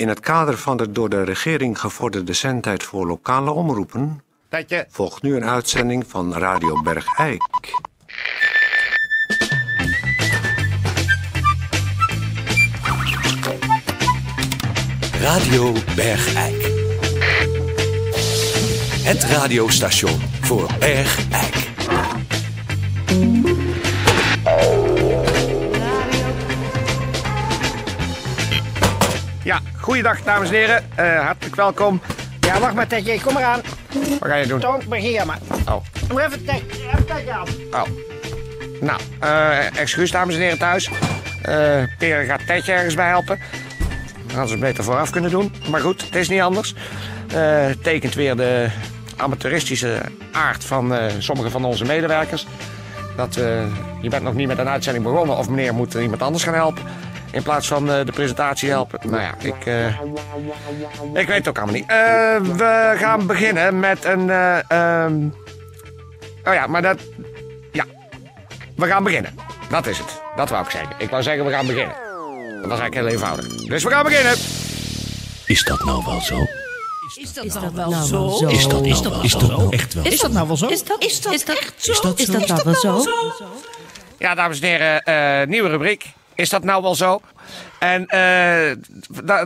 In het kader van de door de regering gevorderde zendtijd voor lokale omroepen volgt nu een uitzending van Radio Bergeijk. Radio Bergeijk. Het radiostation voor Bergeijk. Ja, goeiedag dames en heren. Hartelijk welkom. Ja, wacht maar Tetje, kom maar aan. Wat ga je doen? Toon, begin maar. Oh. Doe maar even Tetje aan. Oh. Nou, excuus dames en heren thuis. Peren gaat Tetje ergens bij helpen. Dan hadden ze het beter vooraf kunnen doen. Maar goed, het is niet anders. Tekent weer de amateuristische aard van sommige van onze medewerkers. Dat je bent nog niet met een uitzending begonnen of meneer moet iemand anders gaan helpen. In plaats van de presentatie helpen. Nou ja, ik weet het ook allemaal niet. We gaan beginnen met een... Oh ja, maar dat... Ja, we gaan beginnen. Dat is het. Dat wou ik zeggen. Ik wou zeggen we gaan beginnen. Dat was eigenlijk heel eenvoudig. Dus we gaan beginnen. Is dat nou wel zo? Is dat nou wel zo? Is dat nou echt wel zo? Is dat nou wel zo? Is dat echt zo? Is dat nou wel zo? Ja, dames en heren, nieuwe rubriek. Is dat nou wel zo? En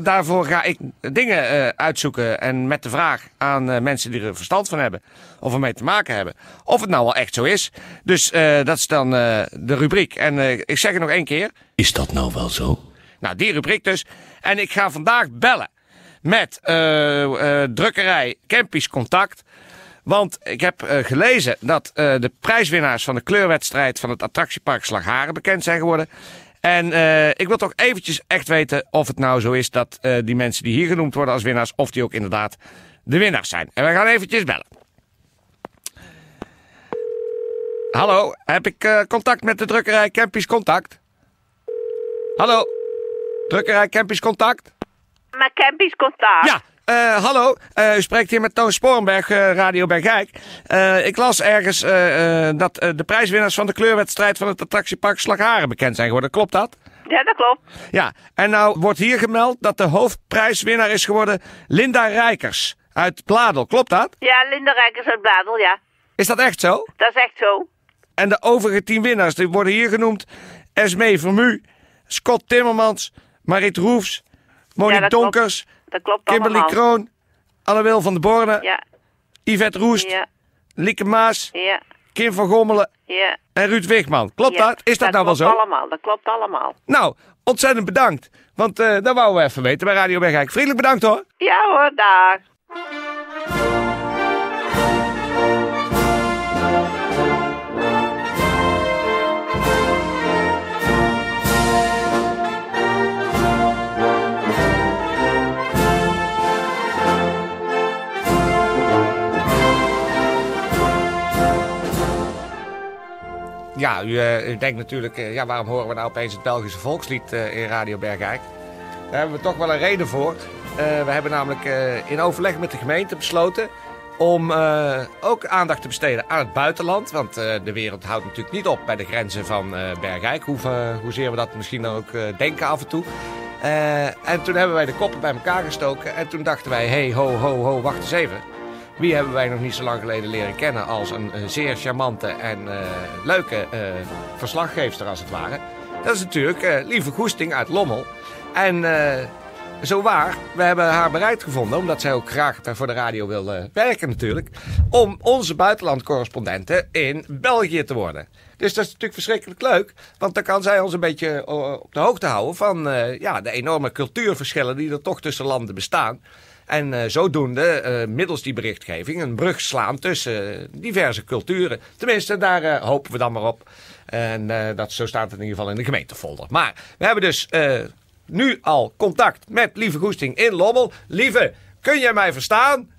daarvoor ga ik dingen uitzoeken en met de vraag aan mensen die er verstand van hebben of ermee te maken hebben, of het nou wel echt zo is. Dus dat is dan de rubriek. En ik zeg het nog één keer. Is dat nou wel zo? Nou, die rubriek dus. En ik ga vandaag bellen met drukkerij Kempis Contact. Want ik heb gelezen dat de prijswinnaars van de kleurwedstrijd van het attractiepark Slagharen bekend zijn geworden. En ik wil toch eventjes echt weten of het nou zo is dat die mensen die hier genoemd worden als winnaars, of die ook inderdaad de winnaars zijn. En we gaan eventjes bellen. Hallo, heb ik contact met de drukkerij Kempis Contact? Hallo, drukkerij Kempis Contact? Maar Kempis Contact? Ja. Hallo, u spreekt hier met Toon Sporenberg, Radio Bergeijk. Ik las ergens dat de prijswinnaars van de kleurwedstrijd van het attractiepark Slagharen bekend zijn geworden. Klopt dat? Ja, dat klopt. Ja, en nou wordt hier gemeld dat de hoofdprijswinnaar is geworden Linda Rijkers uit Bladel. Klopt dat? Ja, Linda Rijkers uit Bladel, ja. Is dat echt zo? Dat is echt zo. En de overige 10 winnaars, die worden hier genoemd Esmee Vermu, Scott Timmermans, Mariet Roefs, Monique Donkers... Klopt. Dat klopt Kimberly allemaal. Kroon, Anne-Wil van de Borne, Yvette Roest, Lieke Maas, Kim van Gommelen en Ruud Wigman. Klopt dat? Is dat nou wel zo? Allemaal. Dat klopt allemaal. Nou, ontzettend bedankt. Want dat wouden we even weten bij Radio Bergeijk. Vriendelijk bedankt hoor. Ja hoor, dag. Ja, u denkt natuurlijk, ja, waarom horen we nou opeens het Belgische volkslied in Radio Bergeijk? Daar hebben we toch wel een reden voor. We hebben namelijk in overleg met de gemeente besloten om ook aandacht te besteden aan het buitenland. Want de wereld houdt natuurlijk niet op bij de grenzen van Bergeijk. Hoezeer we dat misschien dan ook denken af en toe. En toen hebben wij de koppen bij elkaar gestoken en toen dachten wij, hey, ho, ho, ho, wacht eens even. Wie hebben wij nog niet zo lang geleden leren kennen als een zeer charmante en leuke verslaggeefster als het ware. Dat is natuurlijk Lieve Goesting uit Lommel. En zowaar, we hebben haar bereid gevonden, omdat zij ook graag voor de radio wil werken natuurlijk, om onze buitenlandcorrespondenten in België te worden. Dus dat is natuurlijk verschrikkelijk leuk, want dan kan zij ons een beetje op de hoogte houden van de enorme cultuurverschillen die er toch tussen landen bestaan. En zodoende, middels die berichtgeving, een brug slaan tussen diverse culturen. Tenminste, daar hopen we dan maar op. En zo staat het in ieder geval in de gemeentefolder. Maar we hebben dus nu al contact met Lieve Goesting in Lommel. Lieve, kun jij mij verstaan?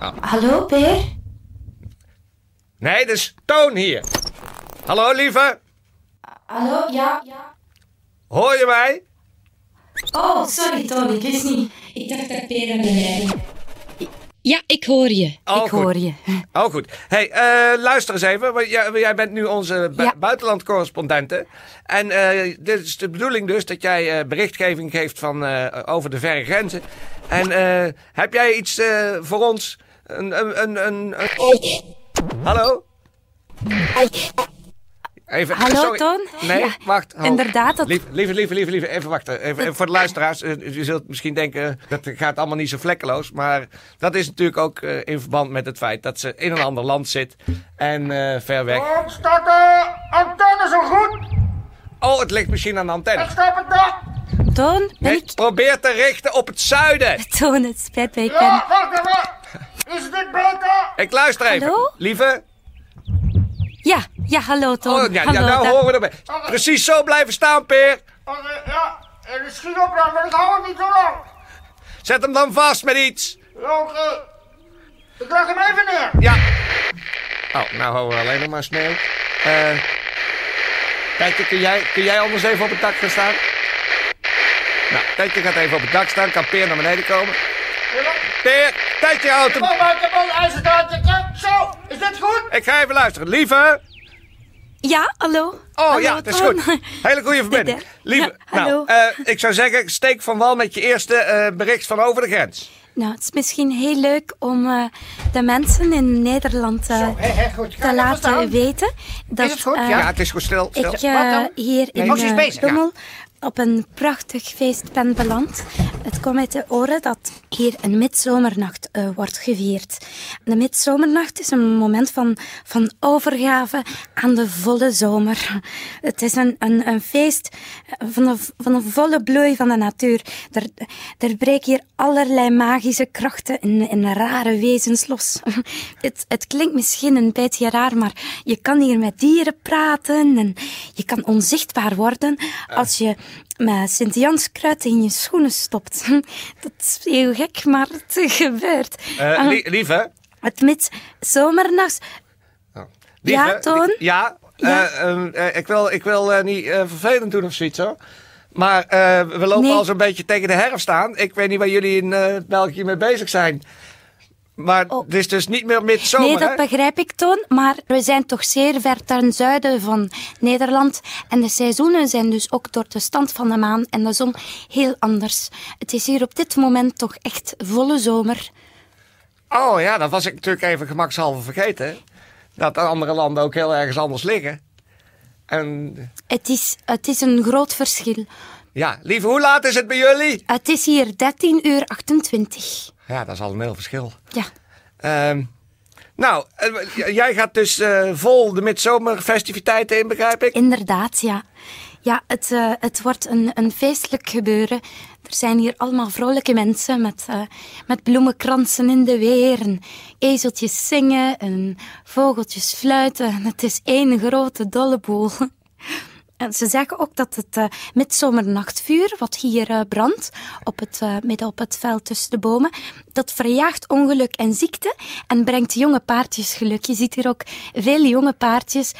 Oh. Hallo, Peer? Nee, dat is Toon hier. Hallo, Lieve? Hallo, ja. Hoor je mij? Oh, sorry Toon, ik wist niet. Ik dacht dat Peer aan de lijn. Ja, ik hoor je. Oh, goed. Hey, luister eens even. Want jij bent nu onze buitenlandcorrespondent. En dit is de bedoeling dus dat jij berichtgeving geeft van, over de verre grenzen. En heb jij iets voor ons? Hallo? Even, hallo, sorry. Ton? Nee, ja, wacht. Oh. Inderdaad. Dat... Lieve, even wachten. Even voor de luisteraars. Je zult misschien denken, dat gaat allemaal niet zo vlekkeloos. Maar dat is natuurlijk ook in verband met het feit dat ze in een ander land zit. En ver weg. Waarom staat de antenne zo goed? Oh, het ligt misschien aan de antenne. Ik snap het dan. Ton, ik probeer te richten op het zuiden. Ton, het spijt me. Ja, wacht even. Is dit beter? Ik luister even. Hallo? Lieve? Ja, hallo Tom. Oh, hallo, nou horen we erbij. Precies zo blijven staan, Peer. Ja, en misschien op, maar ik hou het niet zo lang. Zet hem dan vast met iets. Ja, ik leg hem even neer. Ja. Oh, nou houden we alleen nog maar sneeuw. Kijk, kun jij anders even op het dak gaan staan? Nou, Tijtje gaat even op het dak staan. Kan Peer naar beneden komen? Ja. Peer, Tijtje houdt hem. Zo, is dit goed? Ik ga even luisteren. Lieve? Ja, hallo. Oh ja, dat is goed. Hele goede verbinding. Lieve, ja, nou, ik zou zeggen, steek van wal met je eerste bericht van over de grens. Nou, het is misschien heel leuk om de mensen in Nederland te laten weten. Dat, is het goed? Ja, het is goed. Stil. Ik hier in Bommel op een prachtig feest ben beland. Het komt uit de oren dat hier een midzomernacht wordt gevierd. De midzomernacht is een moment van overgave aan de volle zomer. Het is een feest van de volle bloei van de natuur. Er breken hier allerlei magische krachten en rare wezens los. Het klinkt misschien een beetje raar, maar je kan hier met dieren praten en je kan onzichtbaar worden als je... maar Sint-Janskruid in je schoenen stopt. Dat is heel gek, maar het gebeurt. Lieve? Het midzomernachts... Oh. Lieve, ja, Toon? Ja? Ik wil niet vervelend doen of zoiets, hoor. Maar we lopen al zo'n beetje tegen de herfst aan. Ik weet niet waar jullie in België mee bezig zijn. Maar het is dus niet meer midzomer. Nee, dat begrijp ik, Toon. Maar we zijn toch zeer ver ten zuiden van Nederland. En de seizoenen zijn dus ook door de stand van de maan en de zon heel anders. Het is hier op dit moment toch echt volle zomer. Oh ja, dat was ik natuurlijk even gemakshalve vergeten. Dat andere landen ook heel ergens anders liggen. En... Het is een groot verschil. Ja, lieve, hoe laat is het bij jullie? Het is hier 13:28. Ja, dat is al een heel verschil. Ja. Nou, jij gaat dus vol de midzomerfestiviteiten in, begrijp ik? Inderdaad, ja. Ja, het wordt een feestelijk gebeuren. Er zijn hier allemaal vrolijke mensen met bloemenkransen in de weer. En ezeltjes zingen en vogeltjes fluiten. Het is één grote dolle boel. En ze zeggen ook dat het midzomernachtvuur, wat hier brandt, midden op het veld tussen de bomen, dat verjaagt ongeluk en ziekte en brengt jonge paardjes geluk. Je ziet hier ook veel jonge paardjes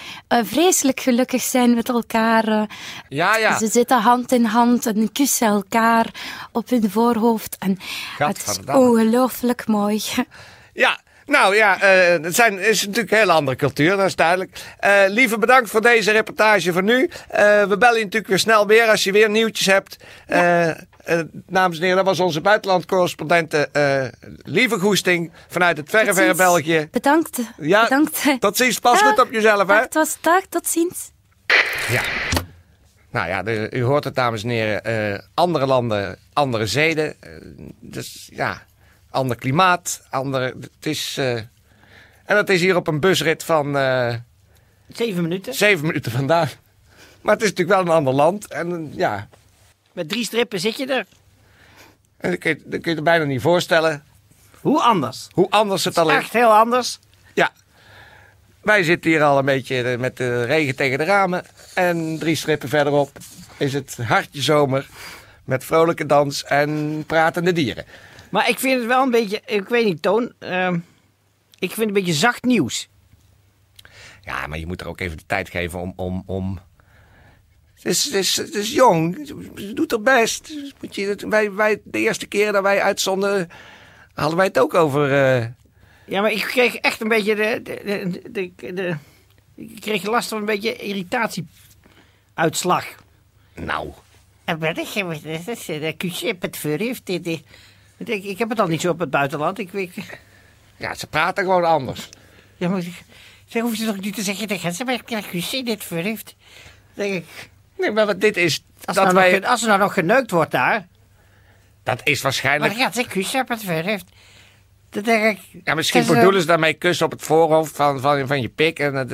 vreselijk gelukkig zijn met elkaar. Ja. Ze zitten hand in hand en kussen elkaar op hun voorhoofd. En het is ongelooflijk mooi. Ja. Nou ja, het is natuurlijk een hele andere cultuur, dat is duidelijk. Lieve, bedankt voor deze reportage van nu. We bellen je natuurlijk weer snel weer als je weer nieuwtjes hebt. Dames en heren, dat was onze buitenlandcorrespondente Lieve Goesting vanuit het verre België. Bedankt. Ja, bedankt. Tot ziens, pas goed op jezelf. Hè? Het was dag, tot ziens. Ja. Nou ja, u hoort het, dames en heren. Andere landen, andere zeden. Dus ja... Ander klimaat, het is... en dat is hier op een busrit van... 7 minuten. 7 minuten vandaan. Maar het is natuurlijk wel een ander land. En ja... Met 3 strippen zit je er. En dat kun je er bijna niet voorstellen. Hoe anders het alleen is. Echt heel anders. Ja. Wij zitten hier al een beetje met de regen tegen de ramen. En 3 strippen verderop is het hartje zomer. Met vrolijke dans en pratende dieren. Maar ik vind het wel een beetje, ik weet niet, Toon, ik vind het een beetje zacht nieuws. Ja, maar je moet er ook even de tijd geven om... Het is jong, doet er best. De eerste keer dat wij uitzonden hadden wij het ook over... Ja, maar ik kreeg echt een beetje ik kreeg last van een beetje irritatieuitslag. Nou. Ik heb het al niet zo op het buitenland. Ja, ze praten gewoon anders. Ja, maar ze hoeven toch niet te zeggen tegen ze, maar ik dit verliefd. Nee, maar dit is... Als er nou nog geneukt wordt daar... Dat is waarschijnlijk... Maar ja, ze kussen op het verliefd. Dat denk ik... Ja, misschien bedoelen ze daarmee kussen op het voorhoofd van je pik. En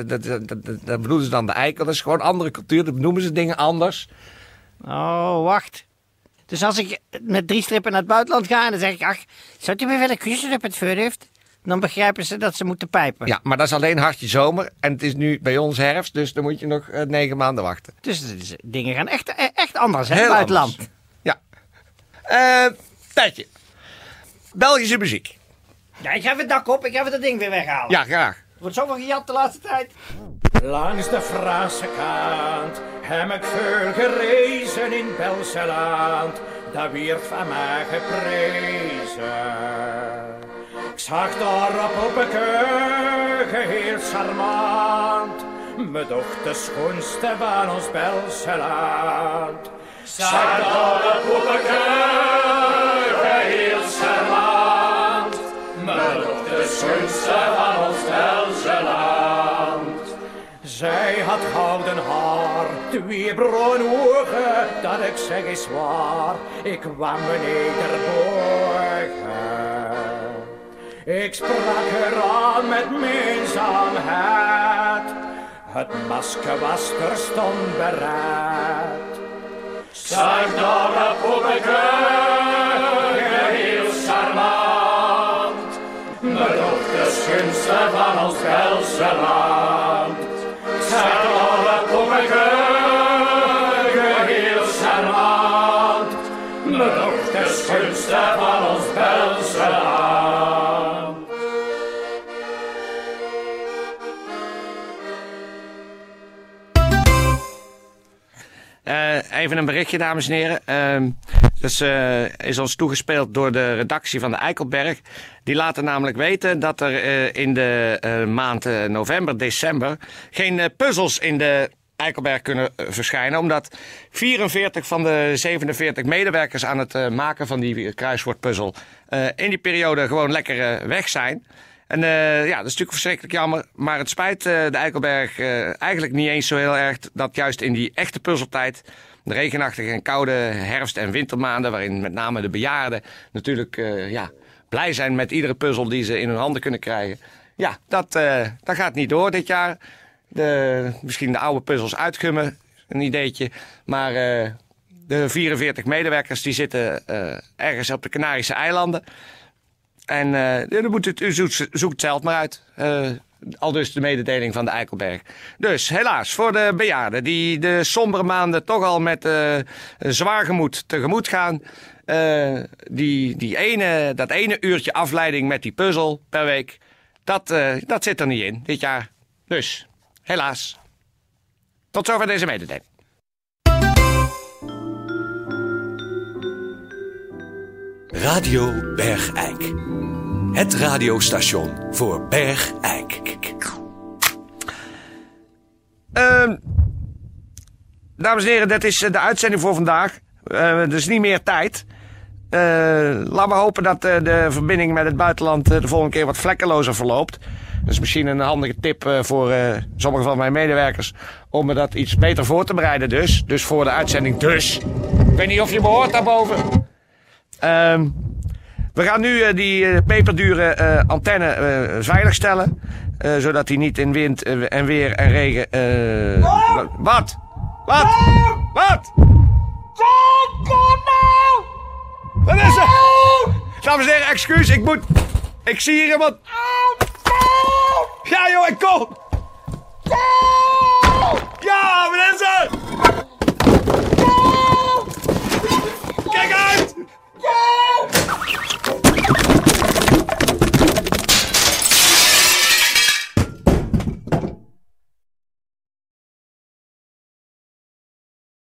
dat bedoelen ze dan de eikel. Dat is gewoon andere cultuur. Dat benoemen ze dingen anders. Oh, wacht. Dus als ik met 3 strippen naar het buitenland ga en dan zeg ik... Ach, zou je me willen kussen op het verliefd? Dan begrijpen ze dat ze moeten pijpen. Ja, maar dat is alleen hartje zomer. En het is nu bij ons herfst, dus dan moet je nog 9 maanden wachten. Dus dingen gaan echt anders, hè? Buitenland. Ja. Tijdje. Belgische muziek. Ja, ik ga even het dak op. Ik ga even dat ding weer weghalen. Ja, graag. Er wordt zoveel gejat de laatste tijd. Langs de Franse kant heb ik veel gerezen in Belseland. Dat werd van mij geprezen. Ik zag daarop op een keuken heel charmant. Me docht de schoonste van ons Belse land. Zag daarop op een keuken heel charmant. Me docht de schoonste van ons Belse land. Zij had gouden haar, 2 bruin ogen, dat ik zeg is waar. Ik kwam me nederbogen. Ik sprak er aan met minzaamheid. Het masker was terstond bereid. Zag daar op een keuken heel charmant. Bedocht de schoonste van ons Belse land. Zag daar op een keuken heel charmant. Bedocht de schoonste van ons Belse land. Even een berichtje, dames en heren. Dat is ons toegespeeld door de redactie van de Eikelberg. Die laten namelijk weten dat er in de maand november, december... geen puzzels in de Eikelberg kunnen verschijnen. Omdat 44 van de 47 medewerkers aan het maken van die kruiswoordpuzzel... in die periode gewoon lekker weg zijn... En ja, dat is natuurlijk verschrikkelijk jammer. Maar het spijt de Eikelberg eigenlijk niet eens zo heel erg... dat juist in die echte puzzeltijd... de regenachtige en koude herfst- en wintermaanden... waarin met name de bejaarden natuurlijk blij zijn... met iedere puzzel die ze in hun handen kunnen krijgen. Ja, dat gaat niet door dit jaar. Misschien de oude puzzels uitgummen, een ideetje. Maar de 44 medewerkers die zitten ergens op de Canarische Eilanden... En u zoekt zelf maar uit. Aldus de mededeling van de Eikelberg. Dus helaas voor de bejaarden die de sombere maanden toch al met zwaar gemoed tegemoet gaan. Dat ene uurtje afleiding met die puzzel per week, dat zit er niet in dit jaar. Dus helaas. Tot zover deze mededeling. Radio Bergeijk. Het radiostation voor Bergeijk. Dames en heren, dat is de uitzending voor vandaag. Dus niet meer tijd. Laten we hopen dat de verbinding met het buitenland de volgende keer wat vlekkelozer verloopt. Dat is misschien een handige tip voor sommige van mijn medewerkers. Om me dat iets beter voor te bereiden dus. Dus voor de uitzending dus. Ik weet niet of je me hoort daarboven. We gaan nu die peperdure antenne veiligstellen. Zodat die niet in wind en weer en regen... Wat? Wat? Help! Wat? John, kom nou! Wat is er? Dames en heren, excuus. Ik zie hier iemand... Help! Ja, joh, ik kom! Help! Ja, wat is er? Help! Kijk uit! Help!